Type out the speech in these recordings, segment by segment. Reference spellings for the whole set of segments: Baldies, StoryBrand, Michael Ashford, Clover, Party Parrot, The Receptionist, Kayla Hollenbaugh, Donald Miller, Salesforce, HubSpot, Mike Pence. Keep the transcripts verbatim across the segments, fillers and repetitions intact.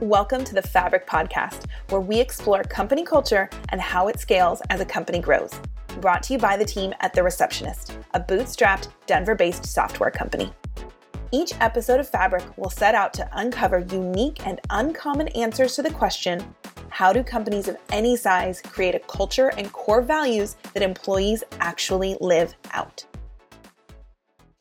Welcome to the Fabric Podcast, where we explore company culture and how it scales as a company grows. Brought to you by the team at The Receptionist, a bootstrapped, Denver-based software company. Each episode of Fabric will set out to uncover unique and uncommon answers to the question, how do companies of any size create a culture and core values that employees actually live out?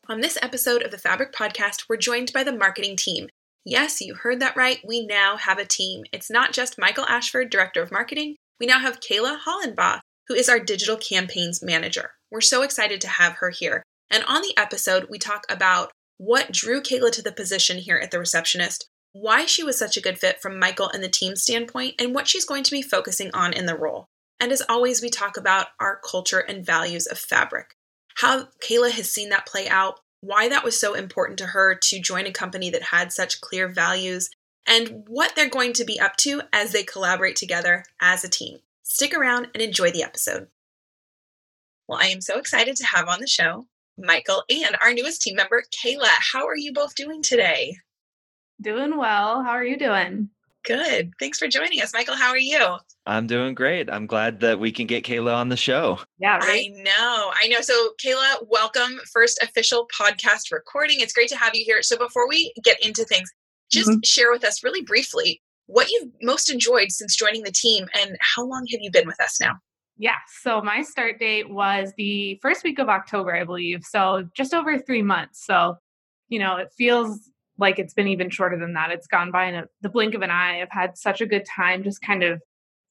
On this episode of the Fabric Podcast, we're joined by the marketing team. Yes, you heard that right. We now have a team. It's not just Michael Ashford, Director of Marketing. We now have Kayla Hollenbaugh, who is our Digital Campaigns Manager. We're so excited to have her here. And on the episode, we talk about what drew Kayla to the position here at The Receptionist, why she was such a good fit from Michael and the team's standpoint, and what she's going to be focusing on in the role. And as always, we talk about our culture and values of Fabric, how Kayla has seen that play out, why that was so important to her to join a company that had such clear values, and what they're going to be up to as they collaborate together as a team. Stick around and enjoy the episode. Well, I am so excited to have on the show Michael and our newest team member, Kayla. How are you both doing today? Doing well. How are you doing? Good. Thanks for joining us. Michael, how are you? I'm doing great. I'm glad that we can get Kayla on the show. Yeah, right? I know. I know. So Kayla, welcome. First official podcast recording. It's great to have you here. So before we get into things, just mm-hmm. share with us really briefly what you've most enjoyed since joining the team and how long have you been with us now? Yeah. So my start date was the first week of October, I believe. So just over three months. So, you know, it feels like it's been even shorter than that. It's gone by in a, the blink of an eye. I've had such a good time just kind of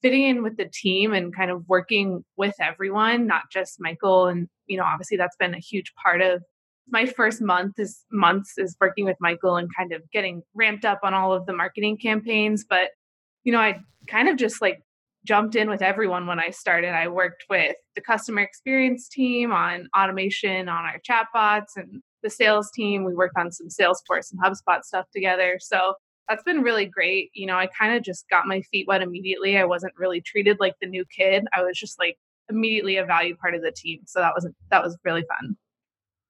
fitting in with the team and kind of working with everyone, not just Michael. And, you know, obviously that's been a huge part of my first month is months is working with Michael and kind of getting ramped up on all of the marketing campaigns. But, you know, I kind of just like jumped in with everyone when I started. I worked with the customer experience team on automation, on our chatbots and the sales team. We worked on some Salesforce and HubSpot stuff together. So that's been really great. You know, I kind of just got my feet wet immediately. I wasn't really treated like the new kid. I was just like immediately a valued part of the team. So that was, that was really fun.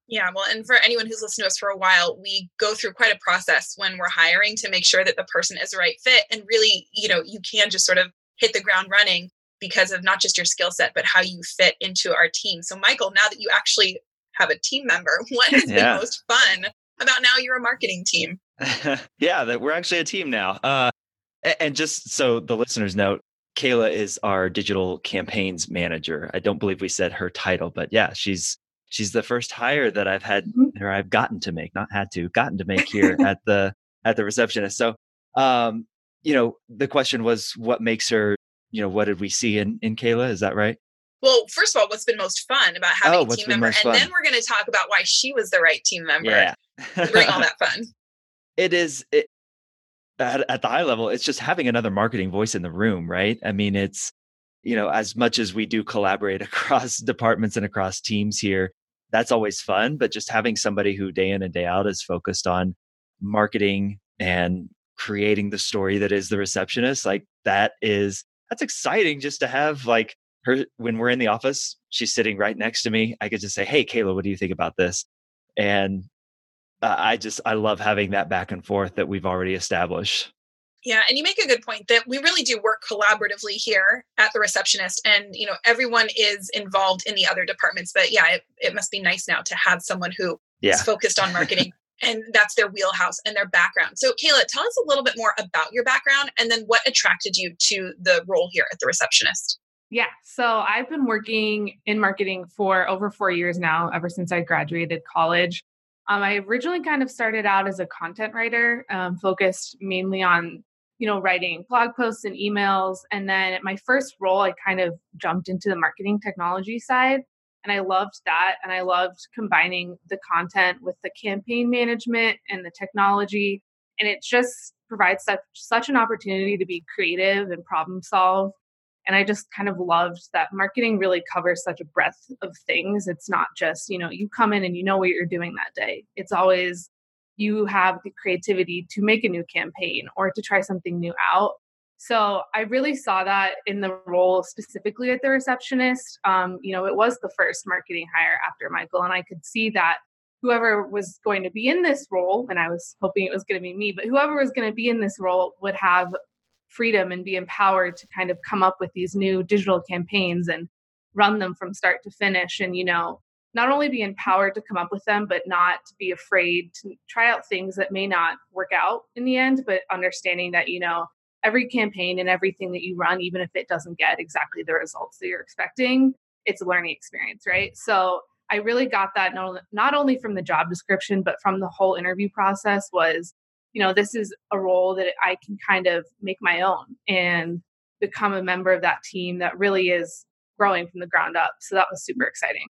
Yeah. Well, and for anyone who's listened to us for a while, we go through quite a process when we're hiring to make sure that the person is the right fit. And really, you know, you can just sort of hit the ground running because of not just your skill set, but how you fit into our team. So Michael, now that you actually have a team member, what has yeah. been most fun about now you're a marketing team? yeah, that we're actually a team now. Uh, and just so the listeners know, Kayla is our digital campaigns manager. I don't believe we said her title, but yeah, she's she's the first hire that I've had mm-hmm. or I've gotten to make, not had to, gotten to make here at the at the Receptionist. So, um, you know, the question was, what makes her? You know, what did we see in in Kayla? Is that right? Well, first of all, what's been most fun about having oh, a team member? And fun? Then we're going to talk about why she was the right team member. Yeah. Bring all that fun. It is, it, at, at the high level, it's just having another marketing voice in the room, right? I mean, it's, you know, as much as we do collaborate across departments and across teams here, that's always fun. But just having somebody who day in and day out is focused on marketing and creating the story that is The Receptionist, like that is, that's exciting just to have like, her, when we're in the office, she's sitting right next to me. I could just say, hey, Kayla, what do you think about this? And uh, I just, I love having that back and forth that we've already established. Yeah. And you make a good point that we really do work collaboratively here at The Receptionist. And, you know, everyone is involved in the other departments. But yeah, it, it must be nice now to have someone who yeah. is focused on marketing and that's their wheelhouse and their background. So Kayla, tell us a little bit more about your background and then what attracted you to the role here at The Receptionist. Yeah. So I've been working in marketing for over four years now, ever since I graduated college. Um, I originally kind of started out as a content writer, um, focused mainly on, you know, writing blog posts and emails. And then at my first role, I kind of jumped into the marketing technology side. And I loved that. And I loved combining the content with the campaign management and the technology. And it just provides such, such an opportunity to be creative and problem solve. And I just kind of loved that marketing really covers such a breadth of things. It's not just, you know, you come in and you know what you're doing that day. It's always you have the creativity to make a new campaign or to try something new out. So I really saw that in the role specifically at The Receptionist. Um, you know, it was the first marketing hire after Michael, and I could see that whoever was going to be in this role, and I was hoping it was going to be me, but whoever was going to be in this role would have freedom and be empowered to kind of come up with these new digital campaigns and run them from start to finish. And, you know, not only be empowered to come up with them, but not be afraid to try out things that may not work out in the end, but understanding that, you know, every campaign and everything that you run, even if it doesn't get exactly the results that you're expecting, it's a learning experience, right? So I really got that not only from the job description, but from the whole interview process was, you know, this is a role that I can kind of make my own and become a member of that team that really is growing from the ground up. So that was super exciting.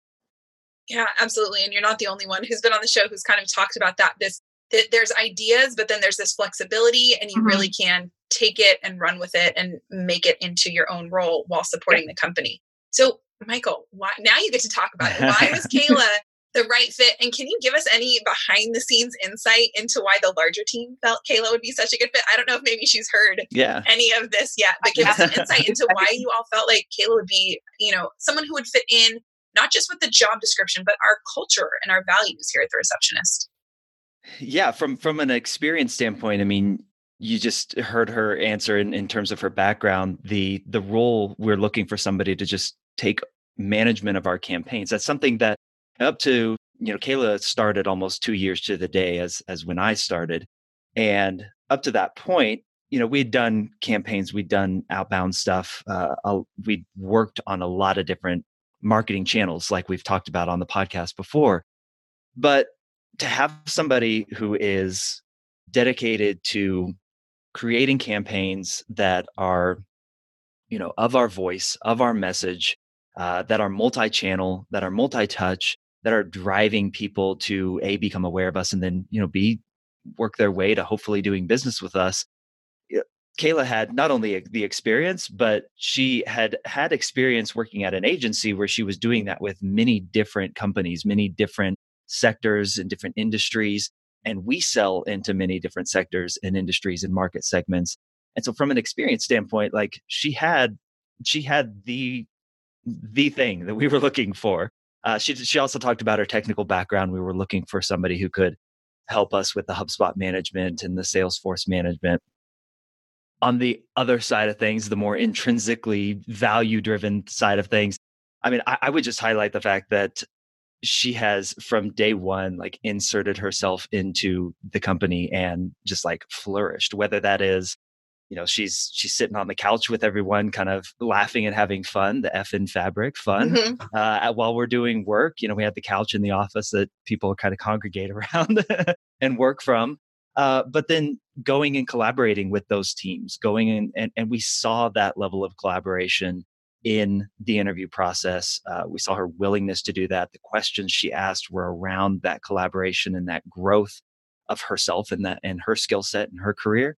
Yeah, absolutely. And you're not the only one who's been on the show who's kind of talked about that. This th- there's ideas, but then there's this flexibility, and you mm-hmm. really can take it and run with it and make it into your own role while supporting yeah. the company. So, Michael, why, now you get to talk about it. Why was Kayla the right fit? And can you give us any behind the scenes insight into why the larger team felt Kayla would be such a good fit? I don't know if maybe she's heard yeah. any of this yet, but give us some insight into why you all felt like Kayla would be, you know, someone who would fit in, not just with the job description, but our culture and our values here at The Receptionist. Yeah. From, from an experience standpoint, I mean, you just heard her answer in, in terms of her background, the, the role we're looking for somebody to just take management of our campaigns. That's something that up to, you know, Kayla started almost two years to the day as, as when I started. And up to that point, you know, we'd done campaigns, we'd done outbound stuff. Uh, we'd worked on a lot of different marketing channels like we've talked about on the podcast before. But to have somebody who is dedicated to creating campaigns that are, you know, of our voice, of our message, uh, that are multi-channel, that are multi-touch, that are driving people to A, become aware of us, and then, you know, B, work their way to hopefully doing business with us. Kayla had not only the experience, but she had had experience working at an agency where she was doing that with many different companies, many different sectors and different industries. And we sell into many different sectors and industries and market segments. And so from an experience standpoint, like she had, she had the, the thing that we were looking for. Uh, she, she also talked about her technical background. We were looking for somebody who could help us with the HubSpot management and the Salesforce management. On the other side of things, the more intrinsically value-driven side of things, I mean, I, I would just highlight the fact that she has from day one, like inserted herself into the company and just like flourished, whether that is, you know, she's, she's sitting on the couch with everyone kind of laughing and having fun, the F in fabric fun, mm-hmm. uh, while we're doing work. You know, we have the couch in the office that people kind of congregate around and work from. Uh, but then going and collaborating with those teams, going in, and, and we saw that level of collaboration in the interview process. Uh, we saw her willingness to do that. The questions she asked were around that collaboration and that growth of herself and that and her skill set and her career.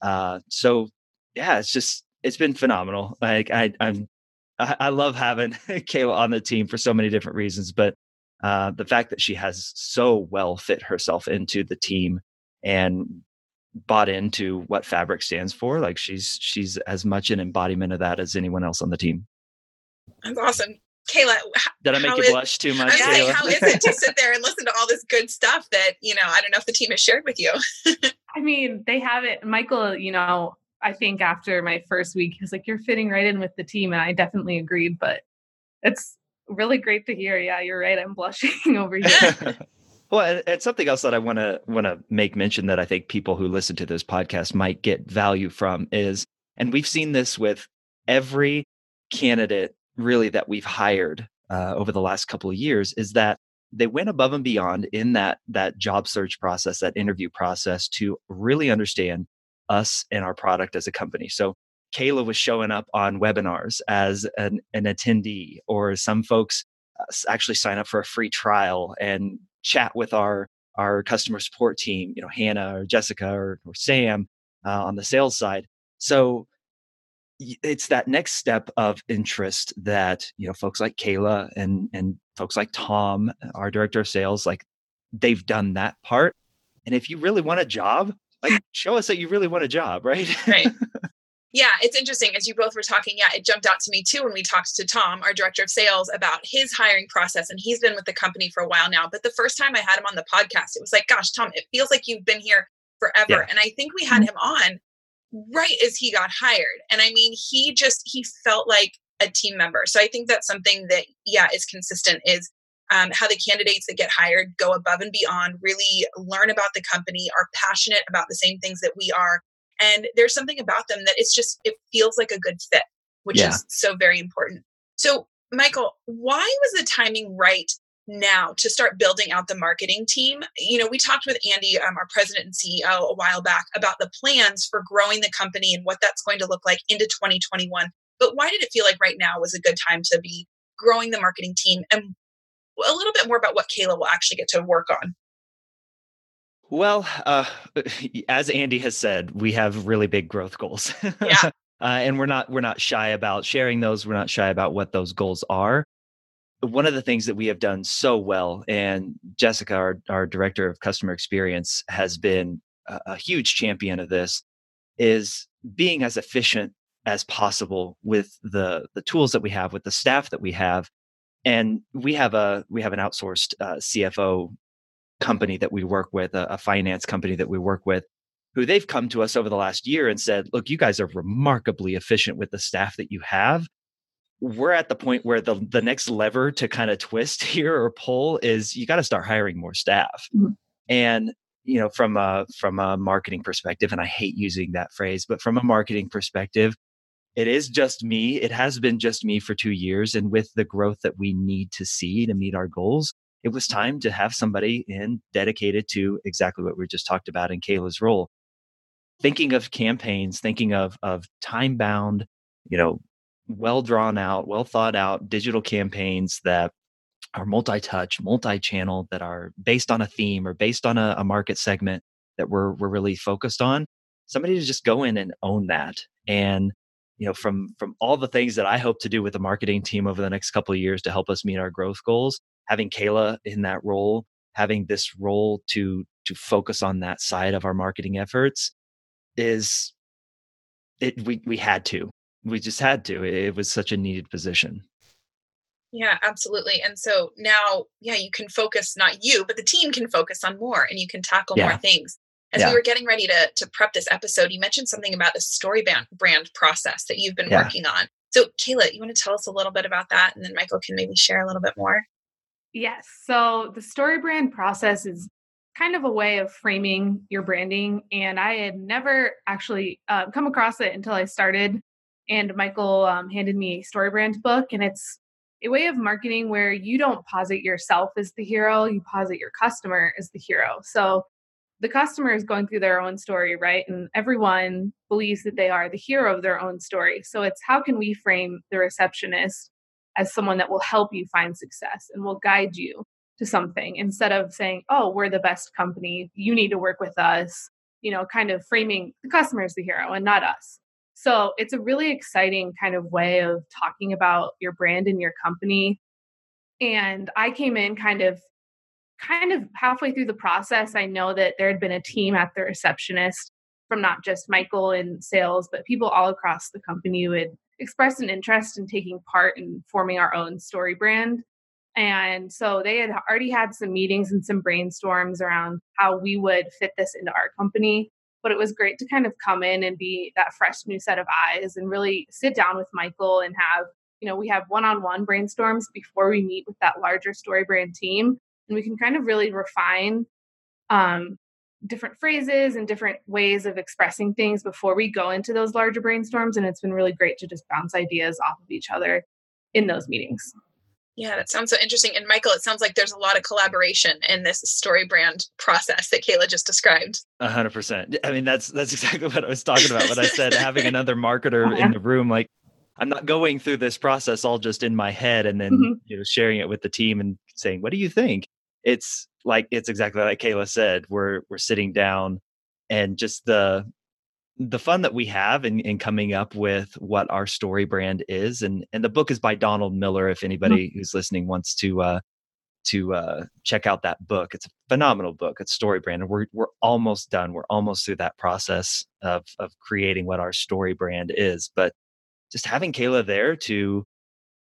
Uh, so yeah, it's just it's been phenomenal. Like I, I'm, I, I love having Kayla on the team for so many different reasons, but uh, the fact that she has so well fit herself into the team and bought into what fabric stands for. Like she's, she's as much an embodiment of that as anyone else on the team. That's awesome. Kayla, did I make you is, blush too much? I was like, how is it to sit there and listen to all this good stuff that, you know, I don't know if the team has shared with you. I mean, they haven't. Michael, you know, I think after my first week, he was like, you're fitting right in with the team. And I definitely agreed, but it's really great to hear. Yeah, you're right. I'm blushing over here. Well, it's something else that I want to want to make mention that I think people who listen to this podcast might get value from is, and we've seen this with every candidate really that we've hired uh, over the last couple of years, is that they went above and beyond in that that job search process, that interview process, to really understand us and our product as a company. So Kayla was showing up on webinars as an, an attendee, or some folks actually sign up for a free trial and chat with our, our customer support team, you know, Hannah or Jessica or, or Sam uh, on the sales side. So it's that next step of interest that, you know, folks like Kayla and, and folks like Tom, our director of sales, like they've done that part. And if you really want a job, like show us that you really want a job, right? Right. Yeah, it's interesting. As you both were talking, yeah, it jumped out to me too when we talked to Tom, our director of sales, about his hiring process. And he's been with the company for a while now. But the first time I had him on the podcast, it was like, gosh, Tom, it feels like you've been here forever. Yeah. And I think we had him on right as he got hired. And I mean, he just, he felt like a team member. So I think that's something that, yeah, is consistent is um, how the candidates that get hired go above and beyond, really learn about the company, are passionate about the same things that we are. And there's something about them that it's just, it feels like a good fit, which yeah. is so very important. So Michael, why was the timing right now to start building out the marketing team? You know, we talked with Andy, um, our president and C E O, a while back about the plans for growing the company and what that's going to look like into twenty twenty-one. But why did it feel like right now was a good time to be growing the marketing team? And a little bit more about what Kayla will actually get to work on. Well, uh, as Andy has said, we have really big growth goals, yeah. uh, and we're not we're not shy about sharing those. We're not shy about what those goals are. One of the things that we have done so well, and Jessica, our, our director of customer experience, has been a, a huge champion of this, is being as efficient as possible with the the tools that we have, with the staff that we have, and we have a we have an outsourced uh, C F O. Company that we work with, a, a finance company that we work with, who they've come to us over the last year and said, look, you guys are remarkably efficient with the staff that you have. We're at the point where the, the next lever to kind of twist here or pull is you got to start hiring more staff. Mm-hmm. And, you know, from a, from a marketing perspective, and I hate using that phrase, but from a marketing perspective, it is just me. It has been just me for two years. And with the growth that we need to see to meet our goals, it was time to have somebody in dedicated to exactly what we just talked about in Kayla's role. Thinking of campaigns, thinking of of time-bound, you know, well drawn out, well thought out digital campaigns that are multi-touch, multi-channel, that are based on a theme or based on a, a market segment that we're we're really focused on. Somebody to just go in and own that. And you know, from from all the things that I hope to do with the marketing team over the next couple of years to help us meet our growth goals, having Kayla in that role, having this role to to focus on that side of our marketing efforts, is it we we had to. We just had to. It was such a needed position. Yeah, absolutely. And so now, yeah, you can focus, not you, but the team can focus on more and you can tackle yeah. more things. As yeah. we were getting ready to to prep this episode, you mentioned something about the StoryBrand process that you've been yeah. working on. So Kayla, you want to tell us a little bit about that? And then Michael can maybe share a little bit more. Yes. So the StoryBrand process is kind of a way of framing your branding. And I had never actually uh, come across it until I started. And Michael um, handed me a StoryBrand book. And it's a way of marketing where you don't posit yourself as the hero. You posit your customer as the hero. So the customer is going through their own story, right? And everyone believes that they are the hero of their own story. So it's how can we frame the receptionist as someone that will help you find success and will guide you to something, instead of saying, oh, we're the best company, you need to work with us, you know, kind of framing the customer as the hero and not us. So it's a really exciting kind of way of talking about your brand and your company. And I came in kind of, kind of halfway through the process. I know that there had been a team at the Receptionist from not just Michael in sales, but people all across the company who had expressed an interest in taking part in forming our own StoryBrand. And so they had already had some meetings and some brainstorms around how we would fit this into our company. But it was great to kind of come in and be that fresh new set of eyes and really sit down with Michael and have, you know, we have one-on-one brainstorms before we meet with that larger StoryBrand team. And we can kind of really refine um, different phrases and different ways of expressing things before we go into those larger brainstorms. And it's been really great to just bounce ideas off of each other in those meetings. Yeah, that sounds so interesting. And Michael, it sounds like there's a lot of collaboration in this StoryBrand process that Kayla just described. A hundred percent. I mean, that's, that's exactly what I was talking about when I said having another marketer uh-huh. in the room. Like, I'm not going through this process all just in my head and then mm-hmm. you know, sharing it with the team and saying, what do you think? It's like, it's exactly like Kayla said, we're, we're sitting down and just the, the fun that we have in, in coming up with what our StoryBrand is. And, and the book is by Donald Miller. If anybody mm-hmm. who's listening wants to, uh, to uh, check out that book. It's a phenomenal book. It's StoryBrand. And we're, we're almost done. We're almost through that process of, of creating what our StoryBrand is. But just having Kayla there to,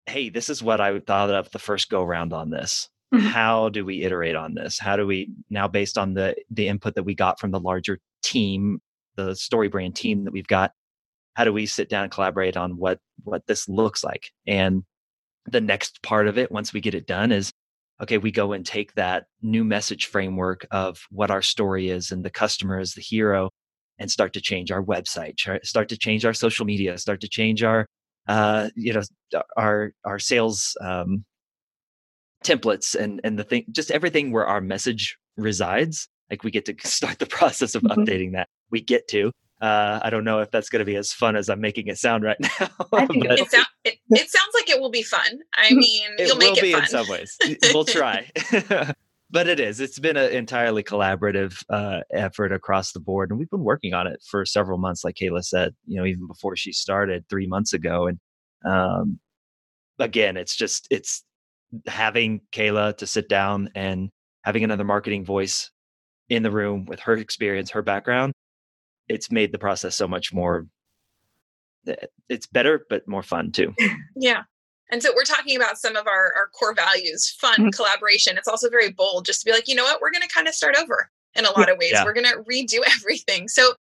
hey, this is what I thought of the first go round on this. Mm-hmm. How do we iterate on this? How do we now, based on the the input that we got from the larger team, the StoryBrand team that we've got, how do we sit down and collaborate on what what this looks like? And the next part of it, once we get it done, is, okay, we go and take that new message framework of what our story is and the customer is the hero and start to change our website, start to change our social media, start to change our, uh, you know, our our sales um, templates and and the thing, just everything where our message resides. Like we get to start the process of mm-hmm. updating that. We get to. Uh, I don't know if that's going to be as fun as I'm making it sound right now. I think it, sound, it, it sounds like it will be fun. I mean, it you'll make it fun. It will be in some ways. We'll try. But it is. It's been an entirely collaborative uh, effort across the board. And we've been working on it for several months, like Kayla said, you know, even before she started three months ago. And um, again, it's just, it's having Kayla to sit down and having another marketing voice in the room with her experience, her background. It's made the process so much more, it's better, but more fun too. Yeah. And so we're talking about some of our, our core values, fun, mm-hmm. collaboration. It's also very bold just to be like, you know what, we're going to kind of start over in a lot of ways. Yeah. We're going to redo everything. So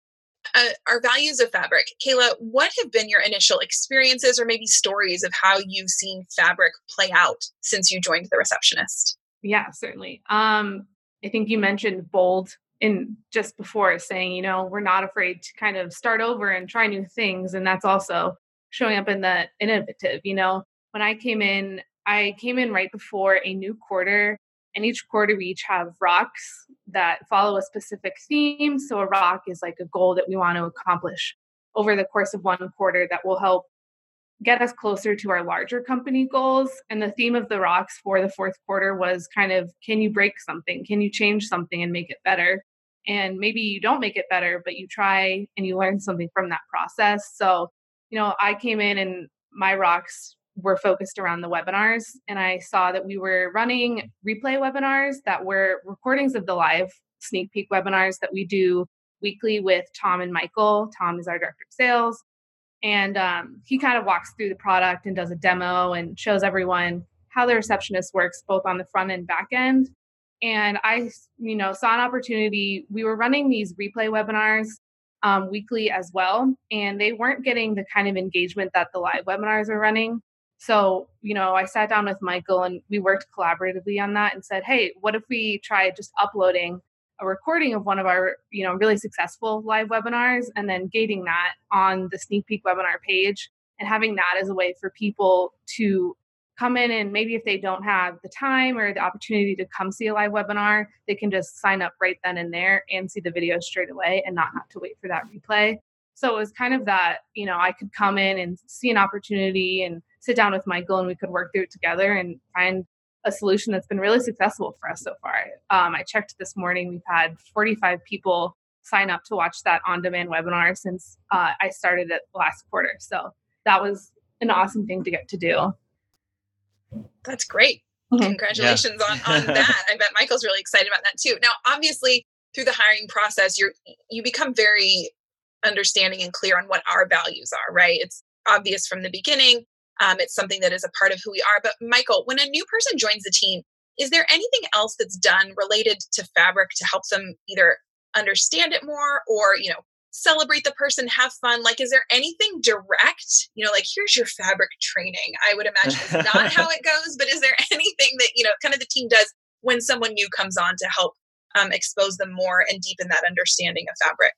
uh, our values of Fabric, Kayla, what have been your initial experiences or maybe stories of how you've seen Fabric play out since you joined The Receptionist? Yeah, certainly. Um, I think you mentioned bold in just before, saying, you know, we're not afraid to kind of start over and try new things. And that's also showing up in the innovative. You know, when I came in, I came in right before a new quarter, and each quarter we each have rocks that follow a specific theme. So a rock is like a goal that we want to accomplish over the course of one quarter that will help get us closer to our larger company goals. And the theme of the rocks for the fourth quarter was kind of, can you break something? Can you change something and make it better? And maybe you don't make it better, but you try and you learn something from that process. So, you know, I came in and my rocks were focused around the webinars. And I saw that we were running replay webinars that were recordings of the live sneak peek webinars that we do weekly with Tom and Michael. Tom is our director of sales. And um, he kind of walks through the product and does a demo and shows everyone how The Receptionist works, both on the front and back end. And I, you know, saw an opportunity. We were running these replay webinars um, weekly as well, and they weren't getting the kind of engagement that the live webinars were running. So, you know, I sat down with Michael and we worked collaboratively on that and said, hey, what if we try just uploading a recording of one of our, you know, really successful live webinars and then gating that on the sneak peek webinar page and having that as a way for people to come in and maybe if they don't have the time or the opportunity to come see a live webinar, they can just sign up right then and there and see the video straight away and not have to wait for that replay. So it was kind of that, you know, I could come in and see an opportunity and sit down with Michael and we could work through it together and find a solution that's been really successful for us so far. Um, I checked this morning, we've had forty-five people sign up to watch that on-demand webinar since uh, I started it last quarter. So that was an awesome thing to get to do. That's great. Mm-hmm. Congratulations yeah. on, on that. I bet Michael's really excited about that too. Now, obviously through the hiring process, you're, you become very understanding and clear on what our values are, right? It's obvious from the beginning. Um, it's something that is a part of who we are. But Michael, when a new person joins the team, is there anything else that's done related to Fabric to help them either understand it more or, you know, celebrate the person, have fun? Like, is there anything direct, you know, like here's your Fabric training? I would imagine it's not how it goes, but is there anything that, you know, kind of the team does when someone new comes on to help um, expose them more and deepen that understanding of Fabric?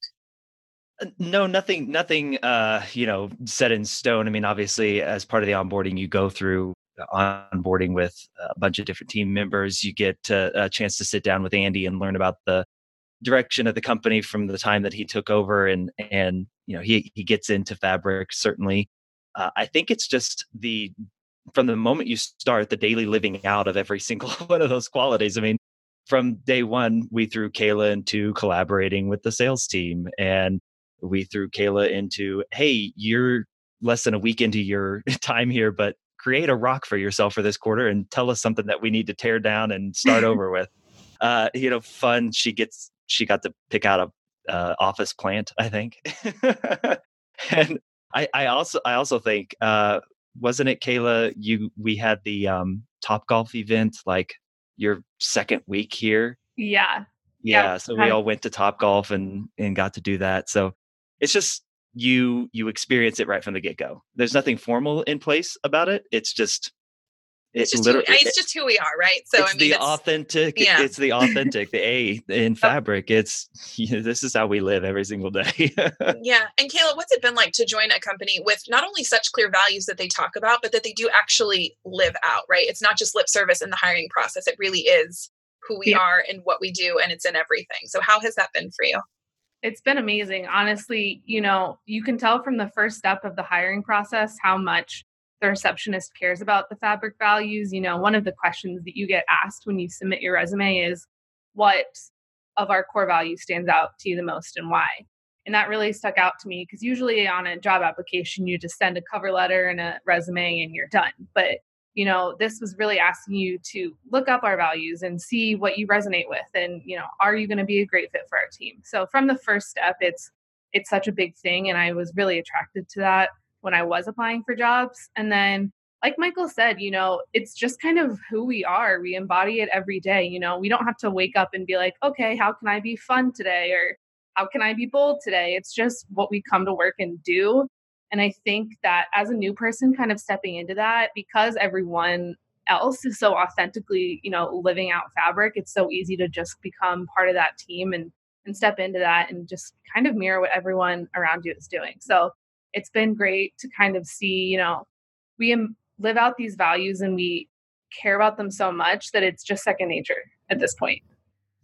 No, nothing, nothing, uh, you know, set in stone. I mean, obviously, as part of the onboarding, you go through onboarding with a bunch of different team members. You get uh, a chance to sit down with Andy and learn about the direction of the company from the time that he took over. And, and you know, he, he gets into Fabric, certainly. Uh, I think it's just the, from the moment you start, the daily living out of every single one of those qualities. I mean, from day one, we threw Kayla into collaborating with the sales team, and we threw Kayla into, hey, you're less than a week into your time here, but create a rock for yourself for this quarter and tell us something that we need to tear down and start over with. Uh, you know, fun. She gets, she got to pick out a uh, office plant, I think. And I, I also, I also think, uh, wasn't it Kayla, you, we had the um, Topgolf event, like your second week here. Yeah. Yeah. yeah so we all went to Topgolf and, and got to do that. So it's just, you, you experience it right from the get go. There's nothing formal in place about it. It's just, It's, it's just literally, who, it's just who we are, right? So it's I mean, the it's, authentic. Yeah. It's the authentic. The A in fabric. It's you know, this is how we live every single day. Yeah, and Kayla, what's it been like to join a company with not only such clear values that they talk about, but that they do actually live out, right? It's not just lip service in the hiring process. It really is who we yeah. are and what we do, and it's in everything. So, how has that been for you? It's been amazing, honestly. You know, you can tell from the first step of the hiring process how much the receptionist cares about the fabric values. You know, one of the questions that you get asked when you submit your resume is, what of our core values stands out to you the most and why? And that really stuck out to me because usually on a job application, you just send a cover letter and a resume and you're done. But, you know, this was really asking you to look up our values and see what you resonate with. And, you know, are you going to be a great fit for our team? So from the first step, it's, it's such a big thing. And I was really attracted to that when I was applying for jobs. And then, like Michael said, you know, it's just kind of who we are. We embody it every day. You know, we don't have to wake up and be like, okay, how can I be fun today? Or how can I be bold today? It's just what we come to work and do. And I think that as a new person kind of stepping into that, because everyone else is so authentically, you know, living out fabric, it's so easy to just become part of that team and, and step into that and just kind of mirror what everyone around you is doing. So it's been great to kind of see, you know, we am- live out these values and we care about them so much that it's just second nature at this point.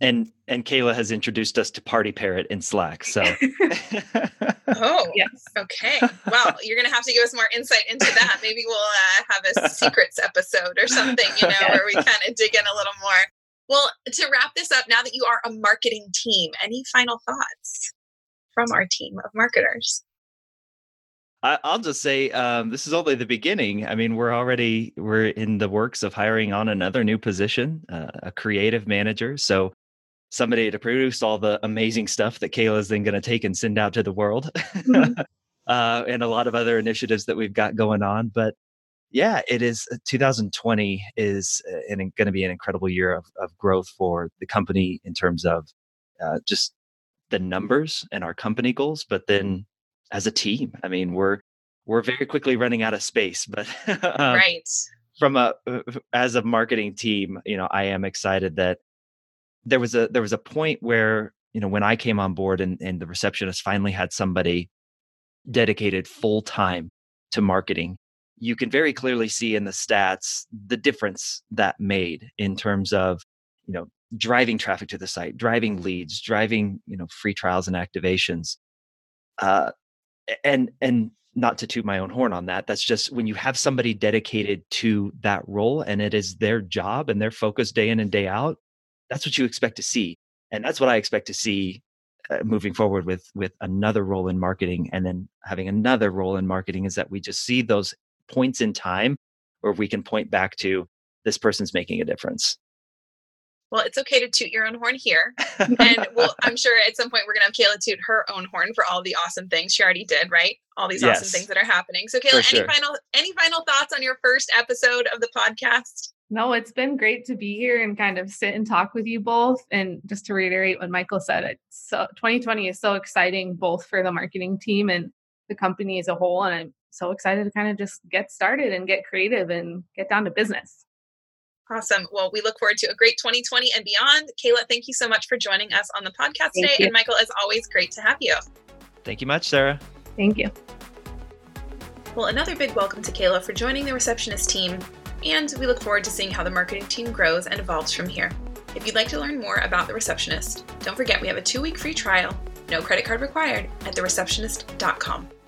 And and Kayla has introduced us to Party Parrot in Slack. So, oh yes, okay. Well, you're gonna have to give us more insight into that. Maybe we'll uh, have a secrets episode or something, you know, where we kind of dig in a little more. Well, to wrap this up, now that you are a marketing team, any final thoughts from our team of marketers? I'll just say um, this is only the beginning. I mean, we're already, we're in the works of hiring on another new position, uh, a creative manager. So somebody to produce all the amazing stuff that Kayla is then going to take and send out to the world. Mm-hmm. uh, and a lot of other initiatives that we've got going on. But yeah, it is twenty twenty is uh, going to be an incredible year of, of growth for the company in terms of uh, just the numbers and our company goals. But then as a team, I mean, we're we're very quickly running out of space. But um, right from a as a marketing team, you know, I am excited that there was a there was a point where, you know, when I came on board and, and the receptionist finally had somebody dedicated full time to marketing, you can very clearly see in the stats the difference that made in terms of, you know, driving traffic to the site, driving leads, driving, you know, free trials and activations. Uh, And and not to toot my own horn on that. That's just when you have somebody dedicated to that role and it is their job and their focus day in and day out, that's what you expect to see. And that's what I expect to see uh, moving forward with with another role in marketing. And then having another role in marketing is that we just see those points in time where we can point back to this person's making a difference. Well, it's okay to toot your own horn here. And we'll, I'm sure at some point we're going to have Kayla toot her own horn for all the awesome things she already did, right? All these yes. awesome things that are happening. So Kayla, sure. any final any final thoughts on your first episode of the podcast? No, it's been great to be here and kind of sit and talk with you both. And just to reiterate what Michael said, it's so, twenty twenty is so exciting, both for the marketing team and the company as a whole. And I'm so excited to kind of just get started and get creative and get down to business. Awesome. Well, we look forward to a great twenty twenty and beyond. Kayla, thank you so much for joining us on the podcast today. And Michael, as always, great to have you. Thank you much, Sarah. Thank you. Well, another big welcome to Kayla for joining the Receptionist team. And we look forward to seeing how the marketing team grows and evolves from here. If you'd like to learn more about the Receptionist, don't forget we have a two-week free trial, no credit card required, at the receptionist dot com.